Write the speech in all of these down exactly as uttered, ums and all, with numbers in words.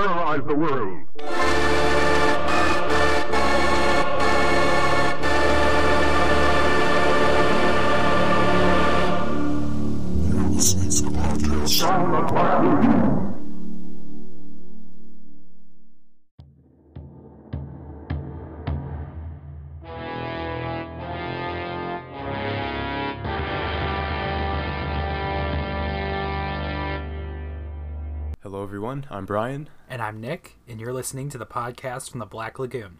terrorize the world. Hello everyone, I'm Brian. And I'm Nick, and you're listening to the podcast from the Black Lagoon.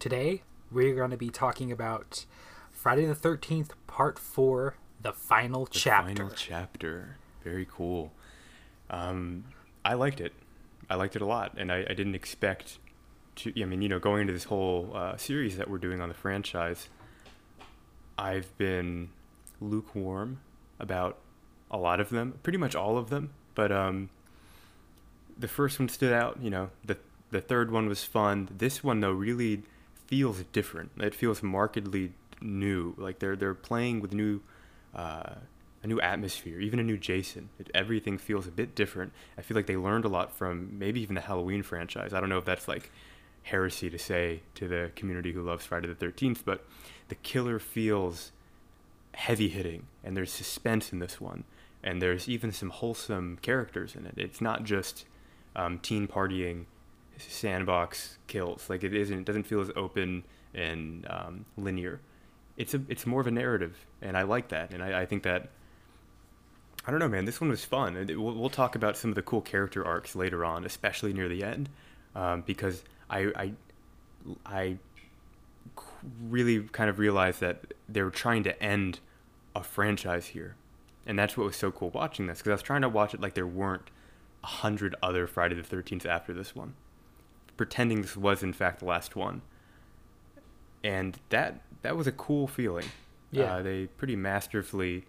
Today, we're going to be talking about Friday the thirteenth, Part four, The Final the Chapter. The Final Chapter. Very cool. Um, I liked it. I liked it a lot, and I, I didn't expect to, I mean, you know, going into this whole uh, series that we're doing on the franchise, I've been lukewarm about a lot of them, pretty much all of them, but um. The first one stood out, you know, the the third one was fun. This one, though, really feels different. It feels markedly new. Like, they're they're playing with new, uh, a new atmosphere, even a new Jason. It, everything feels a bit different. I feel like they learned a lot from maybe even the Halloween franchise. I don't know if that's, like, heresy to say to the community who loves Friday the thirteenth, but the killer feels heavy-hitting, and there's suspense in this one. And there's even some wholesome characters in it. It's not just... Um, teen partying, sandbox kills. Like, it isn't. It doesn't feel as open and um, linear. It's a. It's more of a narrative, and I like that. And I, I think that. I don't know, man. This one was fun. We'll, we'll talk about some of the cool character arcs later on, especially near the end, um, because I, I, I really kind of realized that they were trying to end a franchise here, and that's what was so cool watching this, because I was trying to watch it like there weren't a hundred other Friday the thirteenth after this one, pretending this was in fact the last one, and that that was a cool feeling. Yeah, uh, they pretty masterfully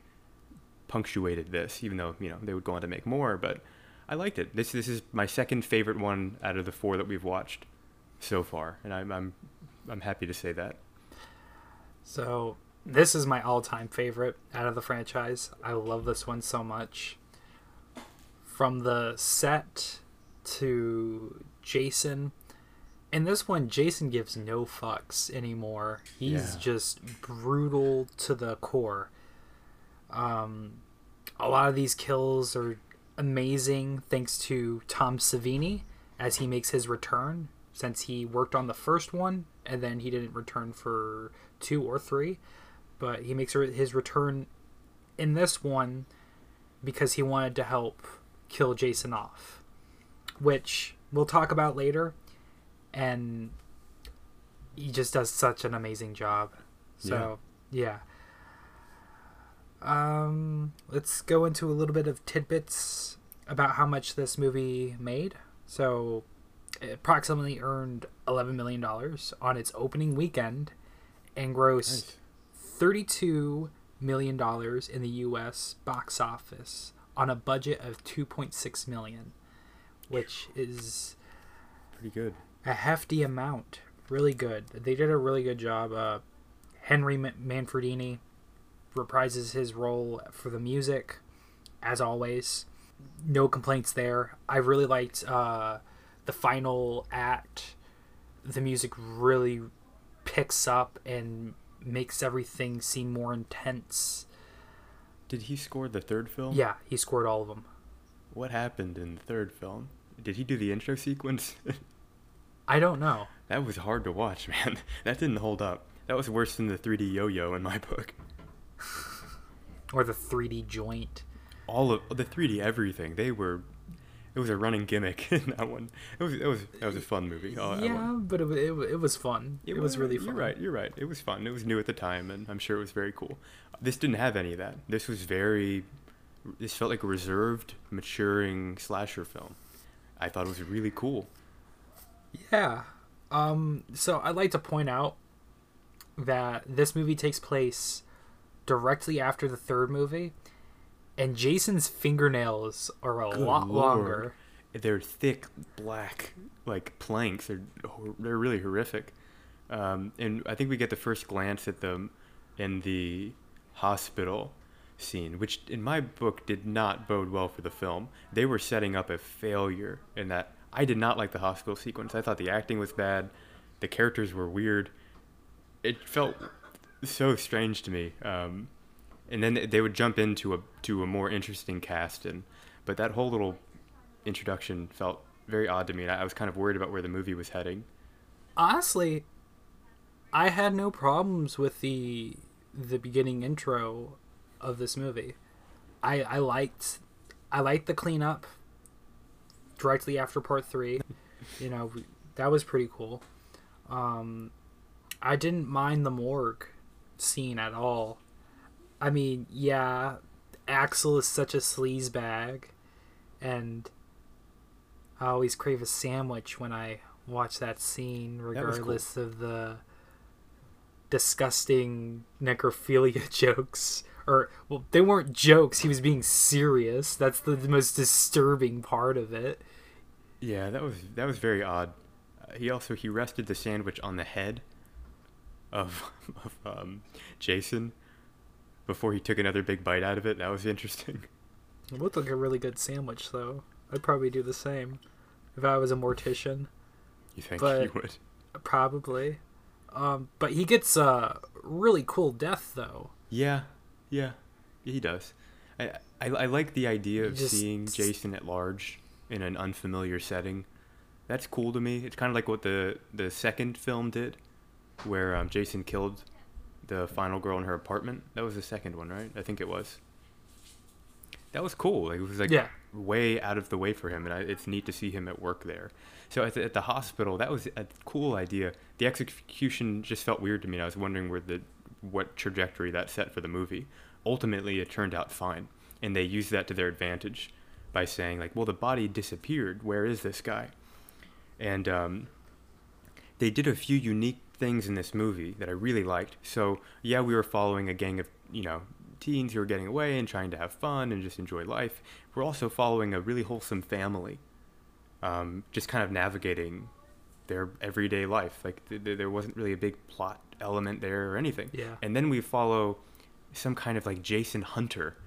punctuated this, even though, you know, they would go on to make more. But I liked it. This this is my second favorite one out of the four that we've watched so far, and I'm I'm I'm happy to say that. So this is my all-time favorite out of the franchise. I love this one so much. From the set to Jason. In this one, Jason gives no fucks anymore. He's yeah. just brutal to the core. Um, a lot of these kills are amazing thanks to Tom Savini as he makes his return, since he worked on the first one and then he didn't return for two or three. But he makes his return in this one because he wanted to help kill Jason off, which we'll talk about later, and he just does such an amazing job. So yeah, yeah. Um let's go into a little bit of tidbits about how much this movie made. So it approximately earned eleven million dollars on its opening weekend and grossed nice. thirty-two million dollars in the U S box office on a budget of two point six million, which is pretty good. A hefty amount. Really good. They did a really good job. Uh, Henry Manfredini reprises his role for the music, as always. No complaints there. I really liked uh, the final act. The music really picks up and makes everything seem more intense. Did he score the third film? Yeah, he scored all of them. What happened in the third film? Did he do the intro sequence? I don't know. That was hard to watch, man. That didn't hold up. That was worse than the three D yo-yo in my book. Or the three D joint. All of the three D everything. They were. It was a running gimmick in that one. It was. It was. That was a fun movie. Oh, yeah, but it it it was fun. It, it was, was really fun. You're right. You're right. It was fun. It was new at the time, and I'm sure it was very cool. This didn't have any of that. This was very. This felt like a reserved, maturing slasher film. I thought it was really cool. Yeah. Um. So I'd like to point out that this movie takes place directly after the third movie. And Jason's fingernails are a Good lot Lord. longer. They're thick, black, like planks. They're they're really horrific. Um, and I think we get the first glance at them in the hospital scene, which in my book did not bode well for the film. They were setting up a failure in that I did not like the hospital sequence. I thought the acting was bad. The characters were weird. It felt so strange to me. Um, and then they would jump into a to a more interesting cast. And but that whole little introduction felt very odd to me. And I, I was kind of worried about where the movie was heading. Honestly, I had no problems with the the beginning intro of this movie. I I liked I liked the cleanup directly after part three. You know, we, that was pretty cool. Um, I didn't mind the morgue scene at all. I mean, yeah, Axel is such a sleazebag, and I always crave a sandwich when I watch that scene, regardless that of the disgusting necrophilia jokes. Or, well, they weren't jokes. He was being serious. That's the, the most disturbing part of it. Yeah, that was that was very odd. Uh, he also he rested the sandwich on the head of of um, Jason before he took another big bite out of it. That was interesting. It looked like a really good sandwich, though. I'd probably do the same if I was a mortician. You think but you would? Probably. Um, but he gets a really cool death, though. Yeah. Yeah, he does. I, I I like the idea of just seeing Jason at large in an unfamiliar setting. That's cool to me. It's kind of like what the, the second film did, where um, Jason killed the final girl in her apartment. That was the second one, right? I think it was. That was cool. Like, it was like yeah. way out of the way for him, and I, it's neat to see him at work there. So at the, at the hospital, that was a cool idea. The execution just felt weird to me, and I was wondering where the... what trajectory that set for the movie. Ultimately, it turned out fine, and they used that to their advantage by saying, like, well, the body disappeared, where is this guy? And um they did a few unique things in this movie that I really liked. So yeah, we were following a gang of, you know, teens who were getting away and trying to have fun and just enjoy life. We're also following a really wholesome family, um just kind of navigating their everyday life. Like th- th- there wasn't really a big plot element there or anything. Yeah. And then we follow some kind of like Jason Hunter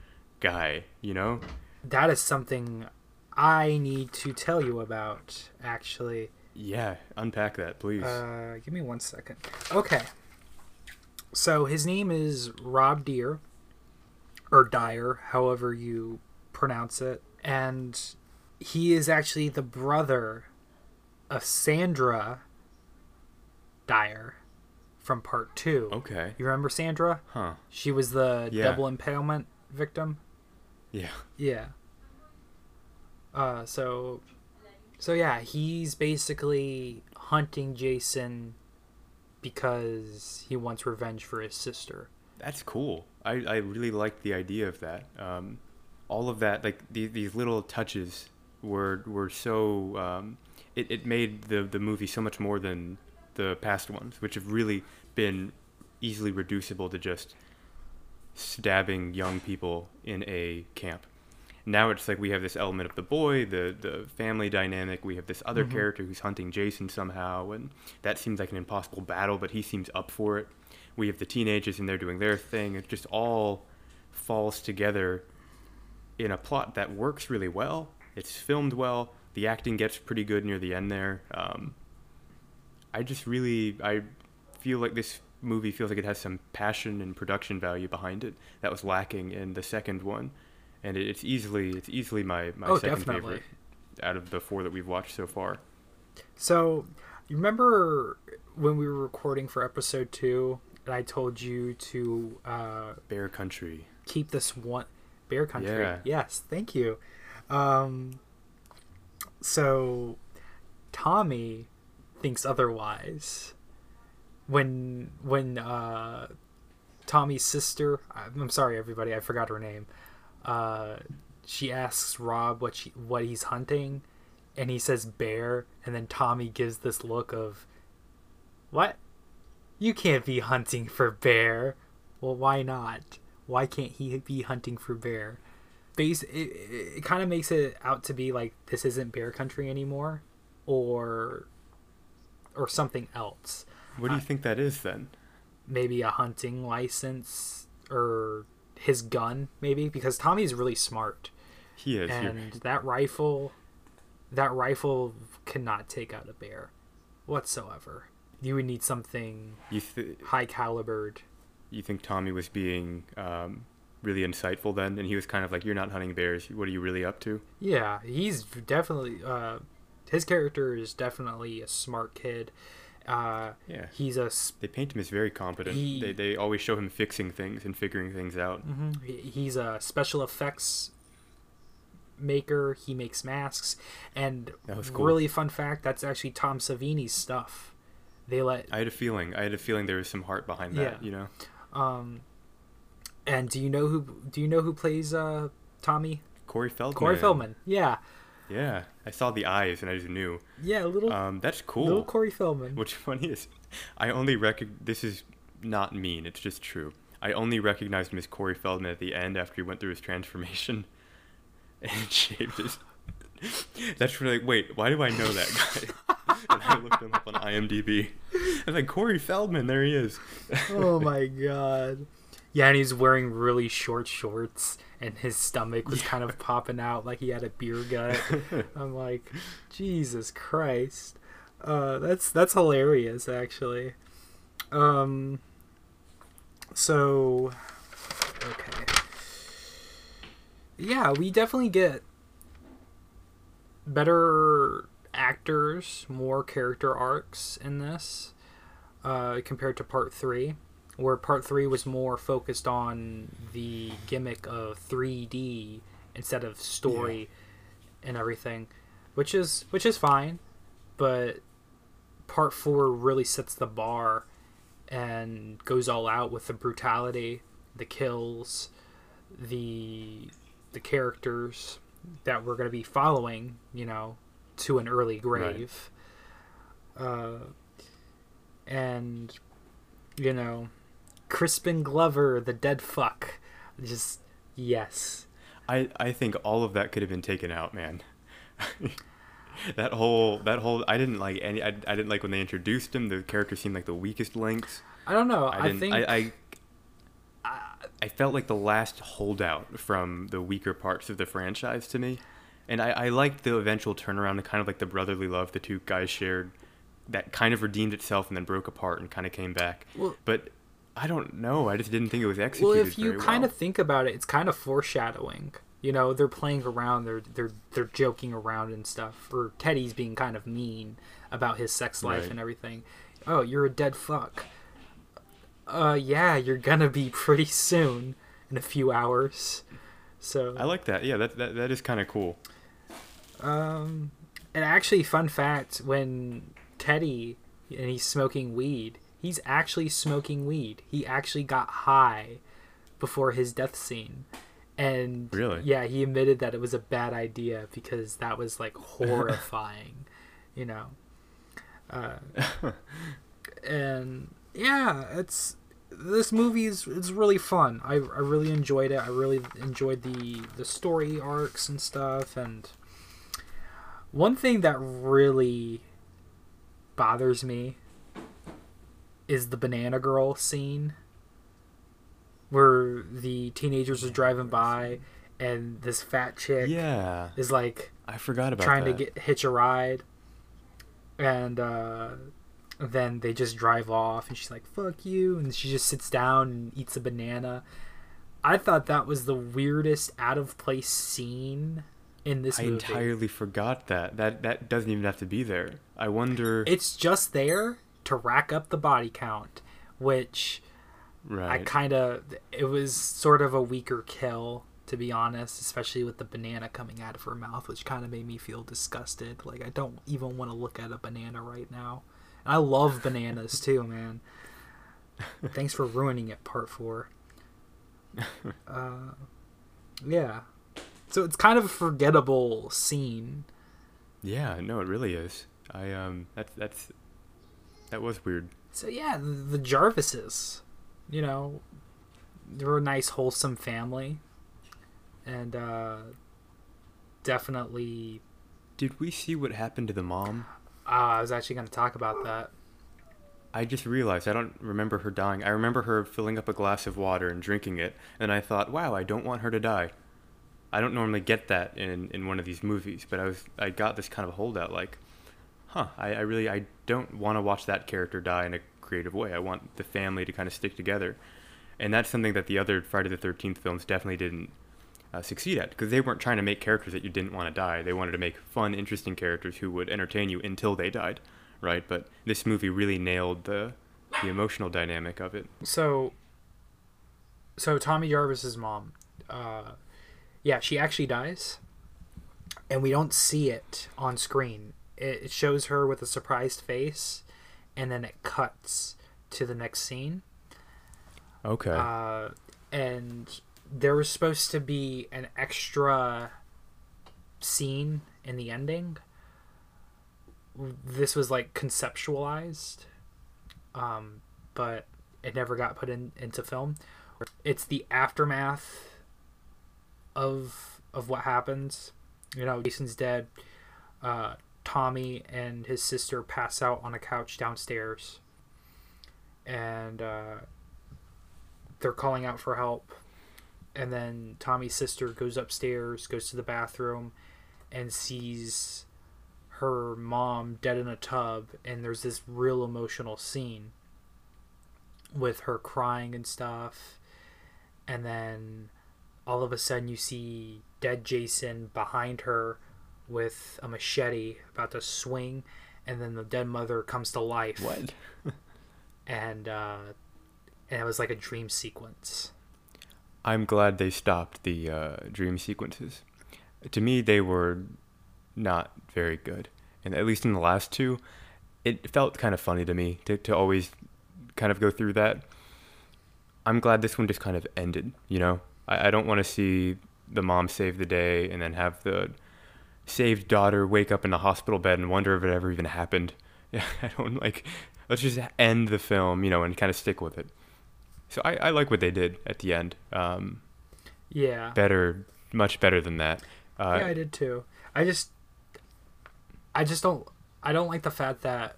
guy, you know? That is something I need to tell you about, actually. Yeah, unpack that, please. Uh, give me one second. Okay. So his name is Rob Dier, or Dier, however you pronounce it. And he is actually the brother of Sandra Dier from part two. Okay. You remember Sandra? Huh. She was the yeah. double impalement victim. Yeah. Yeah. Uh, so, so yeah, he's basically hunting Jason because he wants revenge for his sister. That's cool. I, I really liked the idea of that. Um, all of that, like the, these little touches were, were so, um, it, it made the, the movie so much more than the past ones, which have really been easily reducible to just stabbing young people in a camp. Now it's like we have this element of the boy, the the family dynamic. We have this other mm-hmm. character who's hunting Jason somehow, and that seems like an impossible battle, but he seems up for it. We have the teenagers, and they're doing their thing. It just all falls together in a plot that works really well. It's filmed well. The acting gets pretty good near the end there. Um, I just really, I feel like this movie feels like it has some passion and production value behind it that was lacking in the second one, and it, it's easily, it's easily my, my oh, second definitely. favorite out of the four that we've watched so far. So, you remember when we were recording for episode two, and I told you to uh, Bear Country, keep this one, Bear Country. Yeah. Yes, thank you. Um, so, Tommy thinks otherwise when when uh Tommy's sister, I'm sorry everybody, I forgot her name, uh she asks Rob what she what he's hunting, and he says bear, and then Tommy gives this look of, what, you can't be hunting for bear. Well, why not? Why can't he be hunting for bear? Base it, it, it kind of makes it out to be like this isn't Bear Country anymore, or or something else. What do you uh, think that is then? Maybe a hunting license, or his gun, maybe, because Tommy's really smart. He is. And you're... that rifle, that rifle cannot take out a bear whatsoever. You would need something you th- high calibered. You think Tommy was being um, really insightful then? And he was kind of like, you're not hunting bears. What are you really up to? Yeah, he's definitely, uh, his character is definitely a smart kid. Uh, yeah, he's a. Sp- they paint him as very competent. He, they they always show him fixing things and figuring things out. Mm-hmm. He, he's a special effects maker. He makes masks, and that was cool. Really fun fact. That's actually Tom Savini's stuff. They let. I had a feeling. I had a feeling there was some heart behind that. Yeah. You know. Um, and do you know who? Do you know who plays uh Tommy? Corey Feldman. Corey Feldman. Yeah. Yeah, I saw the eyes and I just knew. Yeah, a little. Um, that's cool. Little Corey Feldman. Which funny is, I only recognize. This is not mean. It's just true. I only recognized him as Corey Feldman at the end after he went through his transformation, and shaved his. That's really like, wait, why do I know that guy? And I looked him up on I M D B. I was like, Corey Feldman, there he is. Oh my god. Yeah, and he's wearing really short shorts, and his stomach was yeah. kind of popping out like he had a beer gut. I'm like, Jesus Christ, uh, that's that's hilarious, actually. Um, so, okay, yeah, we definitely get better actors, more character arcs in this uh, compared to part three. Where part three was more focused on the gimmick of three D instead of story yeah. and everything, which is which is fine, but part four really sets the bar and goes all out with the brutality, the kills, the the characters that we're going to be following, you know, to an early grave, right. uh, and you know. Crispin Glover, the dead fuck. Just, yes. I, I think all of that could have been taken out, man. that whole, that whole, I didn't like any, I, I didn't like when they introduced him. The character seemed like the weakest links. I don't know. I, I think. I, I, I, I felt like the last holdout from the weaker parts of the franchise to me. And I, I liked the eventual turnaround and kind of like the brotherly love the two guys shared that kind of redeemed itself and then broke apart and kind of came back. Well, but I don't know. I just didn't think it was executed very well. Well, if you kind of think about it, it's kind of foreshadowing. You know, they're playing around, they're they're they're joking around and stuff. Or Teddy's being kind of mean about his sex life right. and everything. Oh, you're a dead fuck. Uh, yeah, you're gonna be pretty soon in a few hours. So I like that. Yeah, that that that is kind of cool. Um, and actually, fun fact: when Teddy and he's smoking weed. He's actually smoking weed. He actually got high before his death scene. And really? Yeah, he admitted that it was a bad idea because that was like horrifying, you know. Uh, and yeah, it's this movie is it's really fun. I I really enjoyed it. I really enjoyed the the story arcs and stuff. And one thing that really bothers me is the Banana Girl scene where the teenagers are driving by and this fat chick yeah. is like I forgot about trying that. to get hitch a ride, and uh, then they just drive off and she's like fuck you, and she just sits down and eats a banana. I thought that was the weirdest out of place scene in this I movie. I entirely forgot that. that that doesn't even have to be there. I wonder it's just there to rack up the body count, which right. I kind of, it was sort of a weaker kill, to be honest, especially with the banana coming out of her mouth, which kind of made me feel disgusted. Like, I don't even want to look at a banana right now. And I love bananas too, man. Thanks for ruining it, part four. Uh, yeah. So it's kind of a forgettable scene. Yeah, no, it really is. I, um, that's, that's, That was weird. So yeah, the Jarvises, you know, they were a nice, wholesome family, and uh, definitely. Did we see what happened to the mom? Uh, I was actually going to talk about that. I just realized I don't remember her dying. I remember her filling up a glass of water and drinking it, and I thought, wow, I don't want her to die. I don't normally get that in, in one of these movies, but I was I got this kind of holdout like. huh, I, I really, I don't want to watch that character die in a creative way. I want the family to kind of stick together. And that's something that the other Friday the thirteenth films definitely didn't uh, succeed at, because they weren't trying to make characters that you didn't want to die. They wanted to make fun, interesting characters who would entertain you until they died, right? But this movie really nailed the the emotional dynamic of it. So, so Tommy Jarvis's mom, uh, yeah, she actually dies, and we don't see it on screen. It shows her with a surprised face, and then it cuts to the next scene. Okay. Uh, and there was supposed to be an extra scene in the ending. This was like conceptualized, um, but it never got put in, into film. It's the aftermath of of what happens. You know, Jason's dead. Uh, Tommy and his sister pass out on a couch downstairs, and uh, they're calling out for help. And then Tommy's sister goes upstairs, goes to the bathroom, and sees her mom dead in a tub, and there's this real emotional scene with her crying and stuff. And then all of a sudden you see dead Jason behind her with a machete about to swing, and then the dead mother comes to life. What? and uh and it was like a dream sequence. I'm glad they stopped the uh dream sequences. To me, they were not very good, and at least in the last two, it felt kind of funny to me to, to always kind of go through that. I'm glad this one just kind of ended, you know. I, I don't want to see the mom save the day and then have the saved daughter wake up in a hospital bed and wonder if it ever even happened. Yeah, I don't like, let's just end the film, you know, and kind of stick with it. So I, I like what they did at the end. Um, yeah. Better, much better than that. Uh, yeah, I did too. I just, I just don't, I don't like the fact that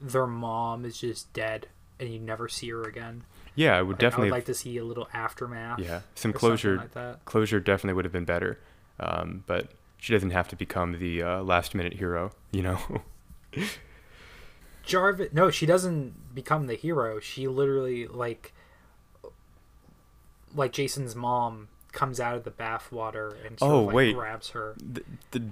their mom is just dead and you never see her again. Yeah, I would definitely I would like to see a little aftermath. Yeah, some closure. Like that. Closure definitely would have been better, um, but she doesn't have to become the uh, last-minute hero, you know. Jarvis, no, she doesn't become the hero. She literally, like, like Jason's mom comes out of the bathwater and sort oh, of, like, wait. grabs her. The, the...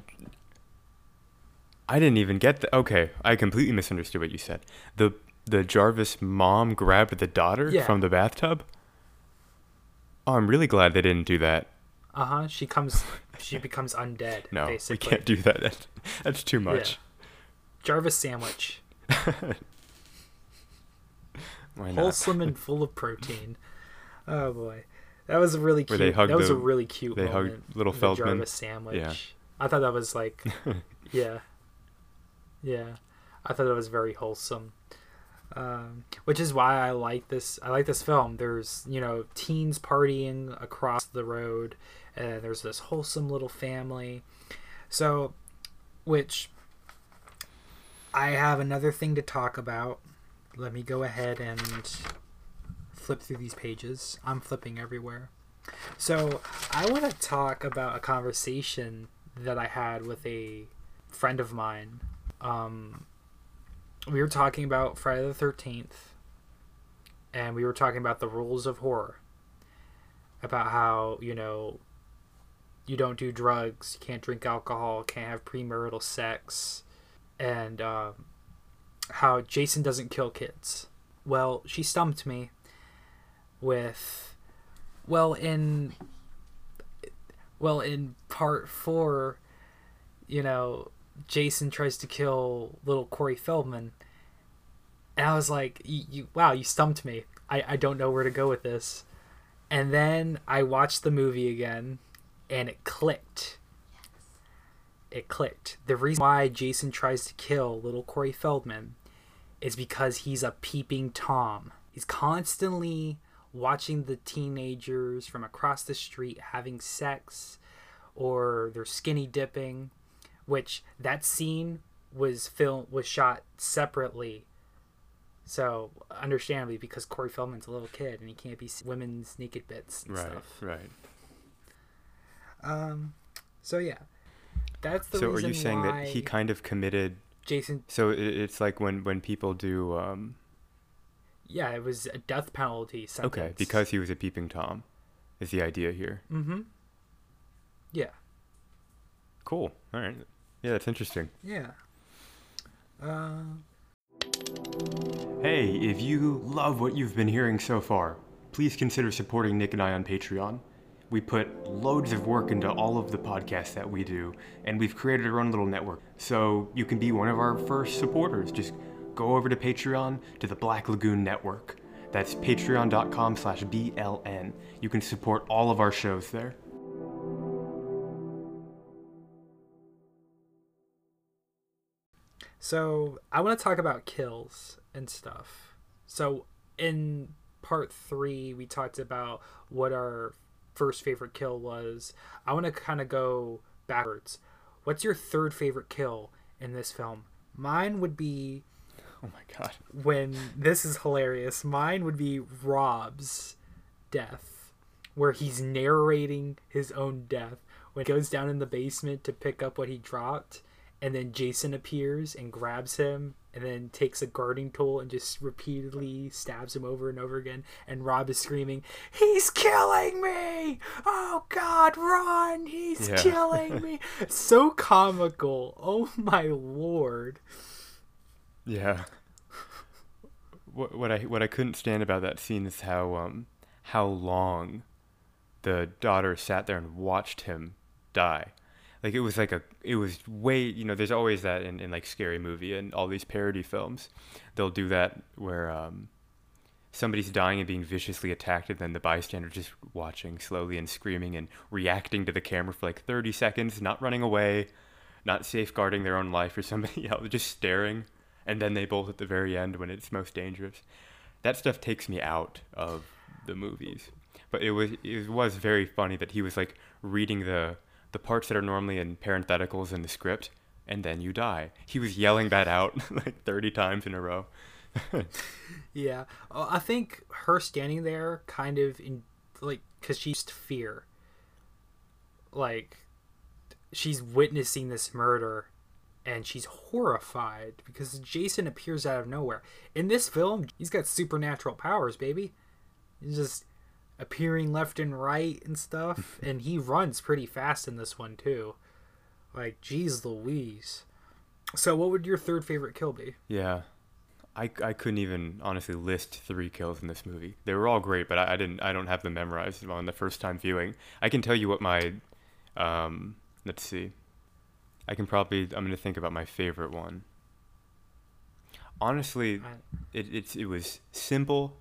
I didn't even get that. Okay, I completely misunderstood what you said. The the Jarvis mom grabbed the daughter yeah. from the bathtub? Oh, I'm really glad they didn't do that. Uh-huh, she comes, she becomes undead, no, basically. No, we can't do that. That's, that's too much. Yeah. Jarvis sandwich. Why not? Wholesome and full of protein. Oh, boy. That was a really cute, that the, was a really cute they moment. They hugged little Feldman. The Jarvis sandwich. Yeah. I thought that was like, yeah. Yeah, I thought it was very wholesome, um, which is why I like this. I like this film. There's, you know, teens partying across the road, and there's this wholesome little family. So, which I have another thing to talk about. Let me go ahead and flip through these pages. I'm flipping everywhere. So I want to talk about a conversation that I had with a friend of mine. Um, we were talking about Friday the thirteenth, and we were talking about the rules of horror, about how, you know, you don't do drugs, you can't drink alcohol, can't have premarital sex, and um, how Jason doesn't kill kids. Well, she stumped me with, well, in, well, in part four, you know, Jason tries to kill little Corey Feldman, and I was like, you, you wow, you stumped me. I, I don't know where to go with this. And then I watched the movie again, and it clicked. It clicked. The reason why Jason tries to kill little Corey Feldman is because he's a peeping Tom. He's constantly watching the teenagers from across the street having sex, or they're skinny dipping. Which that scene was film was shot separately, so understandably, because Corey Feldman's a little kid and he can't be seeing women's naked bits and right, stuff. Right, right. Um, so yeah, that's the. So reason are you saying why... that he kind of committed Jason. So it's like when, when people do. Um... Yeah, it was a death penalty sentence. Okay, because he was a peeping Tom, is the idea here. Mm-hmm. Yeah. Cool. All right. Yeah, that's interesting. Yeah. Uh... Hey, if you love what you've been hearing so far, please consider supporting Nick and I on Patreon. We put loads of work into all of the podcasts that we do, and we've created our own little network. So you can be one of our first supporters. Just go over to Patreon, to the Black Lagoon Network. That's patreon.com slash BLN. You can support all of our shows there. So I want to talk about kills and stuff. So in part three, we talked about what our first favorite kill was. I want to kind of go backwards. What's your third favorite kill in this film? Mine would be, oh my god, when this is hilarious, mine would be Rob's death, where he's narrating his own death when he goes down in the basement to pick up what he dropped, and then Jason appears and grabs him and then takes a gardening tool and just repeatedly stabs him over and over again. And Rob is screaming, "He's killing me! Oh God, run! He's yeah. killing me!" So comical. Oh my Lord. Yeah. What, what I what I couldn't stand about that scene is how um how long the daughter sat there and watched him die. Like, it was like a, it was way, you know, there's always that in, in like Scary Movie and all these parody films. They'll do that where um, somebody's dying and being viciously attacked, and then the bystander just watching slowly and screaming and reacting to the camera for like thirty seconds, not running away, not safeguarding their own life or somebody else, just staring. And then they bolt at the very end when it's most dangerous. That stuff takes me out of the movies. But it was, it was very funny that he was like reading the, the parts that are normally in parentheticals in the script, and then you die. He was yelling that out like thirty times in a row. Yeah. Uh, I think her standing there kind of in like, cause she's fear. Like, she's witnessing this murder and she's horrified because Jason appears out of nowhere. In this film, he's got supernatural powers, baby. He's just appearing left and right and stuff, and he runs pretty fast in this one too. Like, geez Louise. So what would your third favorite kill be? Yeah, I, I couldn't even honestly list three kills in this movie. They were all great, but I, I didn't I don't have them memorized on the first time viewing. I can tell you what my um let's see I can probably I'm gonna think about my favorite one. Honestly, it it, it was simple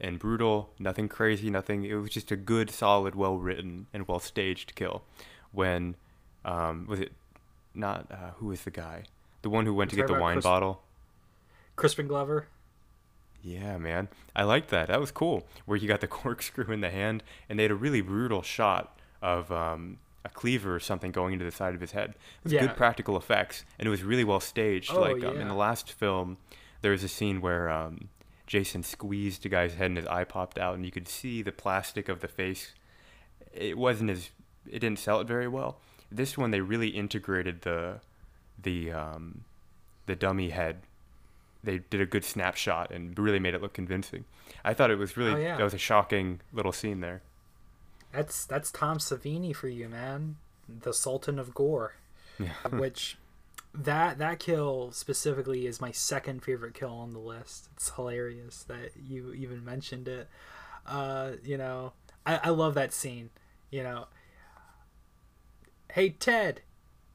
and brutal, nothing crazy, nothing. It was just a good, solid, well-written and well-staged kill. When, um, was it not, uh, who was the guy? The one who went to get the wine Crisp- bottle? Crispin Glover. Yeah, man. I liked that. That was cool. Where you got the corkscrew in the hand, and they had a really brutal shot of um, a cleaver or something going into the side of his head. It was yeah. good practical effects, and it was really well-staged. Oh, like um, yeah. In the last film, there was a scene where Um, Jason squeezed a guy's head and his eye popped out, and you could see the plastic of the face. It wasn't as, it didn't sell it very well. This one, they really integrated the the um, the dummy head. They did a good snapshot and really made it look convincing. I thought it was really, oh, yeah. that was a shocking little scene there. That's that's Tom Savini for you, man. The Sultan of Gore. Yeah. Which... That that kill specifically is my second favorite kill on the list. It's hilarious that you even mentioned it. Uh, you know, I, I love that scene. You know, hey Ted,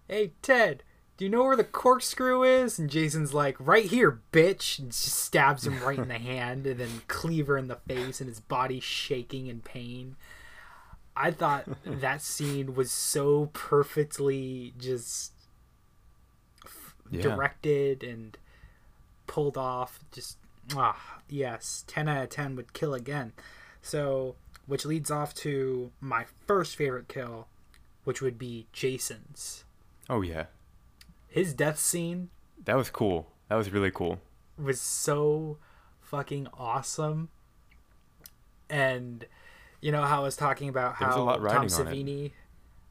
hey Ted, do you know where the corkscrew is? And Jason's like, right here, bitch, and just stabs him right in the hand, and then cleaver in the face, and his body's shaking in pain. I thought that scene was so perfectly just. Yeah. Directed and pulled off. Just ah yes, ten out of ten would kill again. So, which leads off to my first favorite kill, which would be Jason's. Oh yeah, his death scene. That was cool. That was really cool. Was so fucking awesome. And you know how I was talking about how Tom Savini,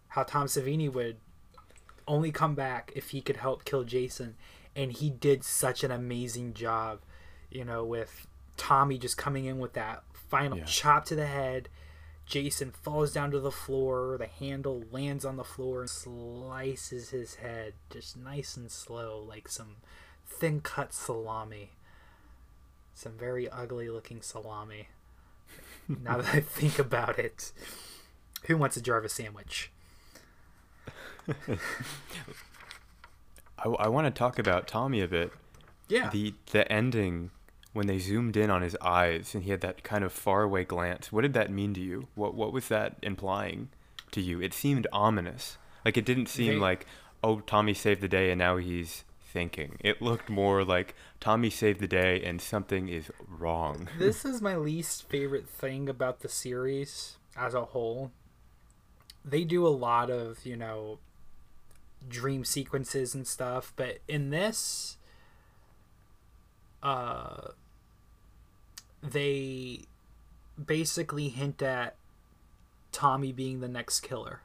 how Tom Savini would only come back if he could help kill Jason, and he did such an amazing job, you know, with Tommy just coming in with that final yeah. chop to the head. Jason falls down to the floor, the handle lands on the floor and slices his head just nice and slow, like some thin cut salami. Some very ugly looking salami. Now that I think about it, who wants a Jarvis sandwich? I, I want to talk about Tommy a bit. Yeah. The the ending when they zoomed in on his eyes and he had that kind of faraway glance. What did that mean to you? What what was that implying to you? It seemed ominous. Like, it didn't seem they, like, oh, Tommy saved the day and now he's thinking. It looked more like Tommy saved the day and something is wrong. This is my least favorite thing about the series as a whole. They do a lot of, you know, dream sequences and stuff, but in this uh they basically hint at Tommy being the next killer.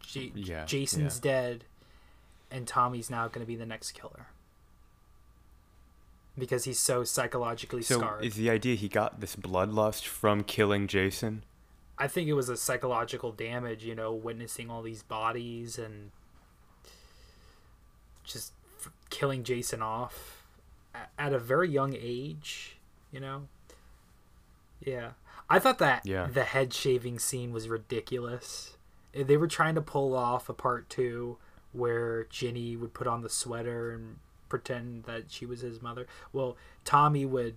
J- yeah, Jason's yeah. dead and Tommy's now going to be the next killer because he's so psychologically so scarred. So is the idea he got this bloodlust from killing Jason? I think it was a psychological damage, you know, witnessing all these bodies and just f- killing Jason off at, at a very young age, you know? Yeah. I thought that yeah. the head shaving scene was ridiculous. They were trying to pull off a part two where Ginny would put on the sweater and pretend that she was his mother. Well, Tommy would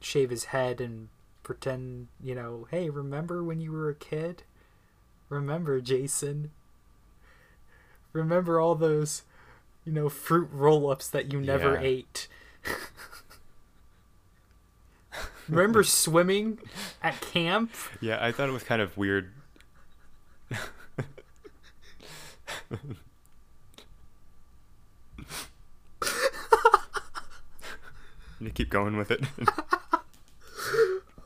shave his head and pretend, you know, hey, remember when you were a kid? Remember, Jason? Remember all those, you know, fruit roll-ups that you never yeah. ate? Remember swimming at camp? Yeah, I thought it was kind of weird. You keep going with it.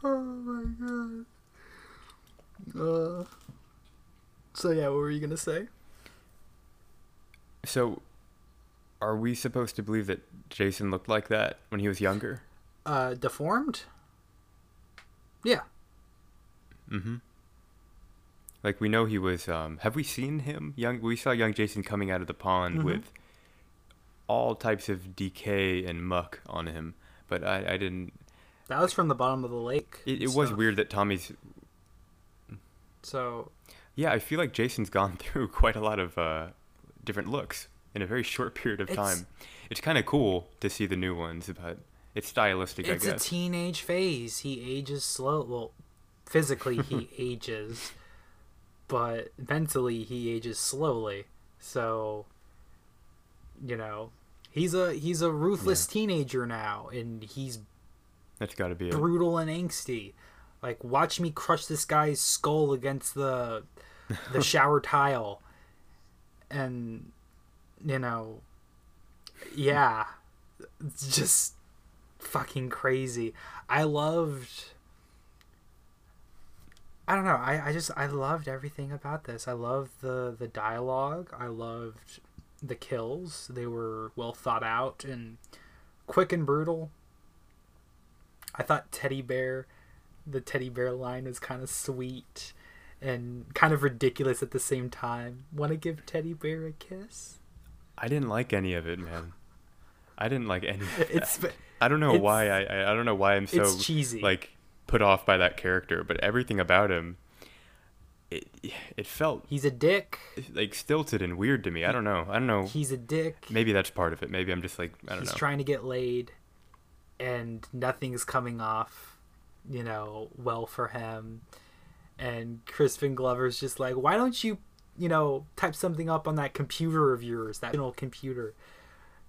Oh my god. Uh, so yeah, what were you gonna say? So, are we supposed to believe that Jason looked like that when he was younger? Uh, deformed? Yeah. Mm-hmm. Like, we know he was, um, have we seen him? Young? We saw young Jason coming out of the pond mm-hmm. with all types of decay and muck on him, but I, I didn't... That was from the bottom of the lake. It, it was weird that Tommy's... So... Yeah, I feel like Jason's gone through quite a lot of uh, different looks in a very short period of it's, time. It's kind of cool to see the new ones, but it's stylistic, it's I guess. It's a teenage phase. He ages slow. Well, physically he ages, but mentally he ages slowly. So, you know, he's a, he's a ruthless yeah. teenager now, and he's... That's got to be brutal it. And angsty. Like, watch me crush this guy's skull against the the shower tile. And, you know, yeah, it's just fucking crazy. I loved, I don't know, I, I just, I loved everything about this. I loved the, the dialogue. I loved the kills. They were well thought out and quick and brutal. I thought teddy bear, the teddy bear line was kind of sweet and kind of ridiculous at the same time. Want to give teddy bear a kiss? I didn't like any of it, man. I didn't like any of that. It's, I don't know why. I I don't know why I'm so cheesy. Like, put off by that character, but everything about him, it it felt... He's a dick. Like, stilted and weird to me. I don't know. I don't know. He's a dick. Maybe that's part of it. Maybe I'm just like, I don't He's know. He's trying to get laid. And nothing's coming off, you know, well for him. And Crispin Glover's just like, why don't you, you know, type something up on that computer of yours, that original computer?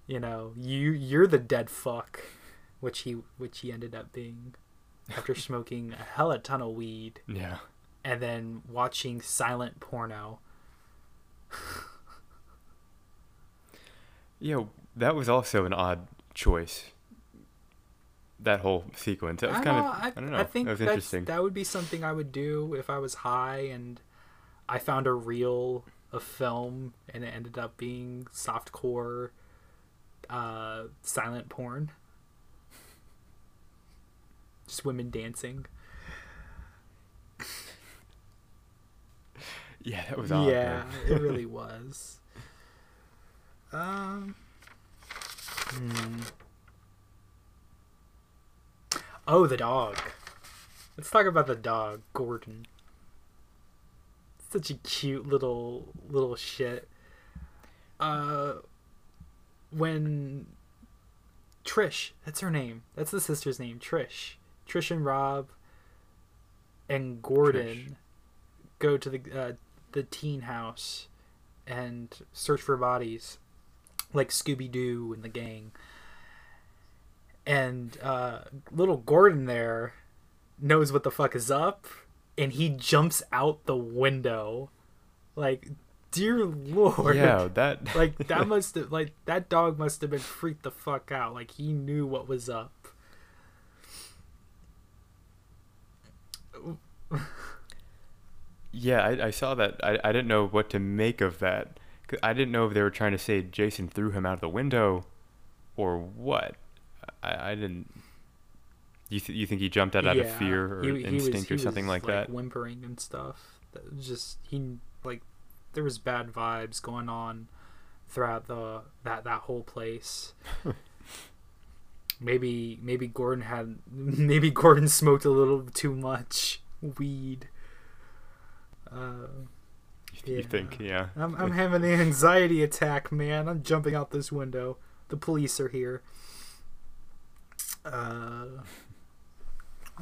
You know, you you're the dead fuck, which he which he ended up being, after smoking a hella ton of weed. Yeah. And then watching silent porno. Yeah, that was also an odd choice. That whole sequence. That was I kind know, of, I, I don't know. I think that was interesting. That would be something I would do if I was high and I found a reel a film, and it ended up being softcore uh, silent porn. Just women dancing. Yeah, that was odd. Yeah, it really was. Um. Hmm. Oh, the dog. Let's talk about the dog, Gordon. Such a cute little little shit. Uh, when Trish, that's her name. That's the sister's name, Trish. Trish and Rob and Gordon Trish. go to the uh, the teen house and search for bodies, like Scooby-Doo and the gang. And uh, little Gordon there knows what the fuck is up, and he jumps out the window. Like, dear Lord. Yeah, that like that must have like that dog must have been freaked the fuck out. Like, he knew what was up. Yeah, I, I saw that. I, I didn't know what to make of that. I didn't know if they were trying to say Jason threw him out of the window or what. I, I didn't. You th- you think he jumped out, yeah, out of fear or he, he instinct was, or something was like, like that? Whimpering and stuff. That was just he like there was bad vibes going on throughout the that, that whole place. maybe maybe Gordon had maybe Gordon smoked a little too much weed. Uh, you yeah. think? Yeah. I'm I'm having an anxiety attack, man. I'm jumping out this window. The police are here. Uh,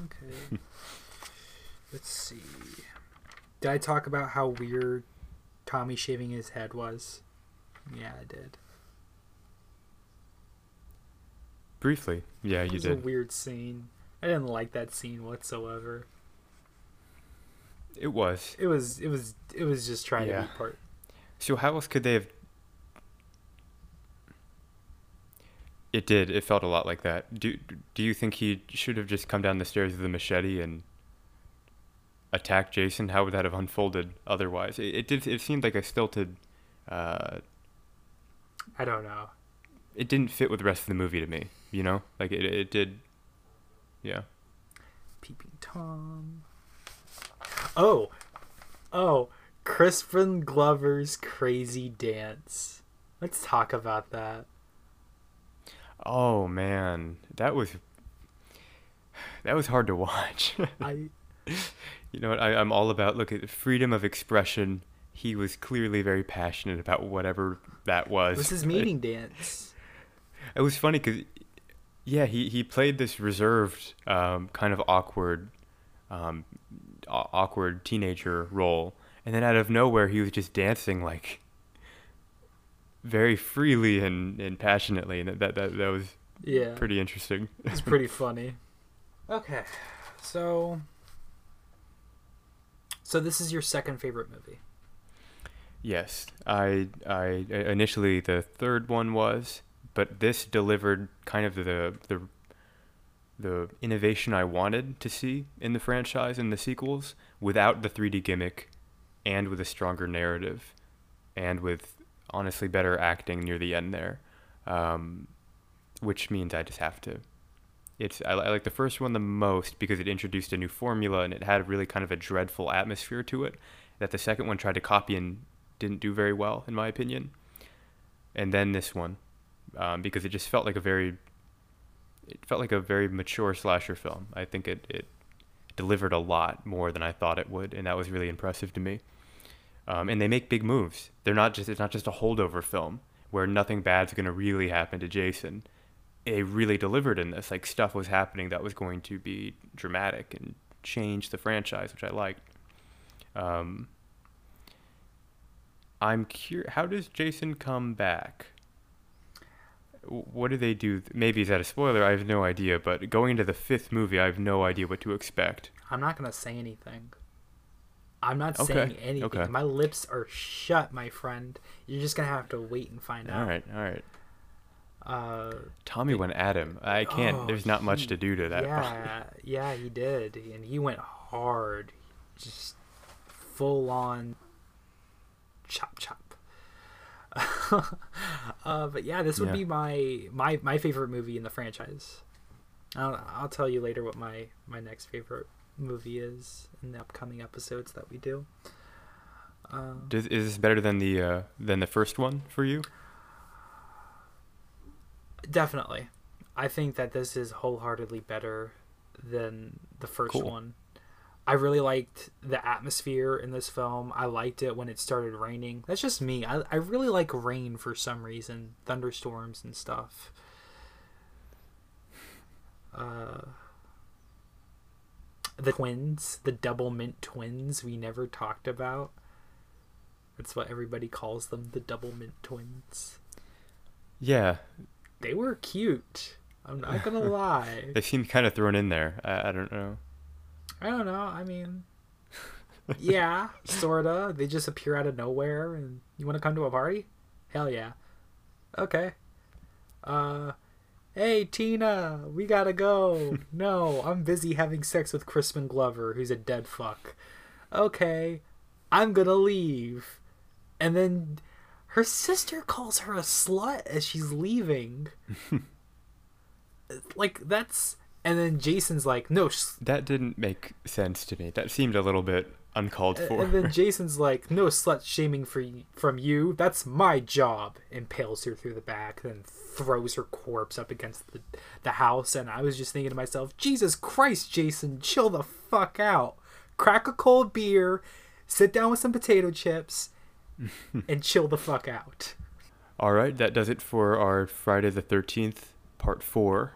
okay. Let's see. Did I talk about how weird Tommy shaving his head was? Yeah, I did. Briefly. Yeah, you did. It was a weird scene. I didn't like that scene whatsoever. It was. It was. It was. It was just trying yeah. to be part. So how else could they have? It did. It felt a lot like that. Do Do you think he should have just come down the stairs with a machete and attacked Jason? How would that have unfolded otherwise? It, it did. It seemed like a stilted. Uh, I don't know. It didn't fit with the rest of the movie to me. You know, like it. It did. Yeah. Peeping Tom. Oh, oh, Crispin Glover's crazy dance. Let's talk about that. Oh man, that was that was hard to watch. I, you know what? I, I'm all about look at freedom of expression. He was clearly very passionate about whatever that was. It was his meeting it, dance. It was funny because, yeah, he, he played this reserved, um, kind of awkward, um, awkward teenager role, and then out of nowhere he was just dancing like. Very freely and, and passionately, and that that that was yeah pretty interesting. It's pretty funny. Okay, so so this is your second favorite movie. Yes, I I initially the third one was, but this delivered kind of the the the innovation I wanted to see in the franchise and the sequels without the three D gimmick, and with a stronger narrative, and with honestly better acting near the end there, um which means I just have to it's I, I like the first one the most because it introduced a new formula and it had really kind of a dreadful atmosphere to it that the second one tried to copy and didn't do very well in my opinion, and then this one um because it just felt like a very it felt like a very mature slasher film. I think it it delivered a lot more than I thought it would, and that was really impressive to me. Um, and they make big moves. They're not just, it's not just a holdover film where nothing bad's going to really happen to Jason. It really delivered in this. Like, stuff was happening that was going to be dramatic and change the franchise, which I liked. Um, I'm curious, how does Jason come back? What do they do? Maybe is that a spoiler? I have no idea. But going into the fifth movie, I have no idea what to expect. I'm not going to say anything. I'm not okay. saying anything. Okay. My lips are shut, my friend. You're just going to have to wait and find all out. All right, all right. Uh, Tommy went at him. I can't. Oh, there's not he, much to do to that. Yeah, yeah, he did. And he went hard. Just full on chop chop. uh, but yeah, this would yeah. be my, my my favorite movie in the franchise. I'll, I'll tell you later what my, my next favorite movie is in the upcoming episodes that we do. Uh, is, is this better than the uh, than the first one for you? Definitely. I think that this is wholeheartedly better than the first cool. one. I really liked the atmosphere in this film. I liked it when it started raining. That's just me. I, I really like rain for some reason. Thunderstorms and stuff. Uh, the twins. The double mint twins we never talked about. That's what everybody calls them. The double mint twins. Yeah. They were cute. I'm not going to lie. They seemed kind of thrown in there. I, I don't know. I don't know. I mean, yeah, sorta. They just appear out of nowhere, and you want to come to a party? Hell yeah. Okay. Uh, hey Tina, we gotta go. No, I'm busy having sex with Crispin Glover, who's a dead fuck. Okay, I'm gonna leave. And then her sister calls her a slut as she's leaving. Like that's. And then Jason's like, no. Sh-. That didn't make sense to me. That seemed a little bit uncalled for. And then Jason's like, no slut shaming for y- from you. That's my job. Impales her through the back, then throws her corpse up against the, the house. And I was just thinking to myself, Jesus Christ, Jason, chill the fuck out. Crack a cold beer, sit down with some potato chips, and chill the fuck out. All right, that does it for our Friday the thirteenth, part four.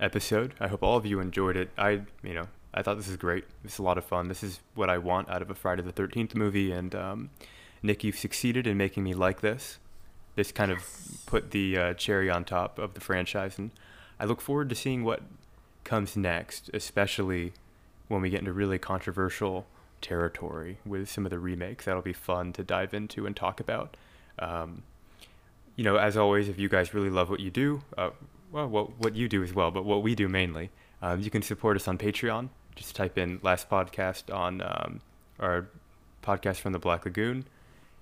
Episode. I hope all of you enjoyed it. I, you know, I thought this is great. This is a lot of fun. This is what I want out of a Friday the thirteenth movie. And um, Nick, you've succeeded in making me like this. This kind yes. of put the uh, cherry on top of the franchise. And I look forward to seeing what comes next, especially when we get into really controversial territory with some of the remakes. That'll be fun to dive into and talk about. Um, you know, as always, if you guys really love what you do, uh, well, what, what you do as well, but what we do mainly. Um, you can support us on Patreon. Just type in Last Podcast on um, our podcast from the Black Lagoon.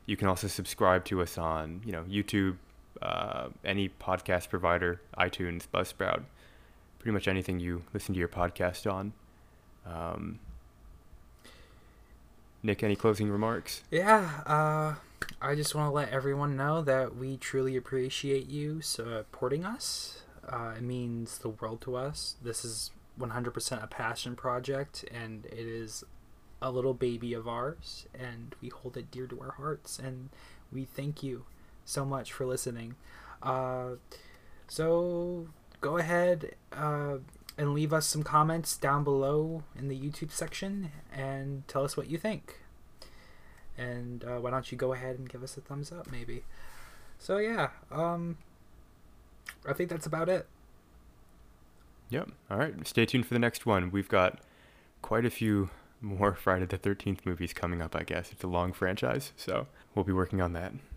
You can also subscribe to us on, you know, YouTube, uh, any podcast provider, iTunes, Buzzsprout, pretty much anything you listen to your podcast on. Um, Nick, any closing remarks? Yeah, uh, I just want to let everyone know that we truly appreciate you supporting us. Uh, it means the world to us. This is one hundred percent a passion project, and it is a little baby of ours, and we hold it dear to our hearts, and we thank you so much for listening. Uh, so go ahead uh, and leave us some comments down below in the YouTube section and tell us what you think. And uh, why don't you go ahead and give us a thumbs up, maybe. So yeah, um... I think that's about it. Yep. All right. Stay tuned for the next one. We've got quite a few more Friday the thirteenth movies coming up, I guess. It's a long franchise, so we'll be working on that.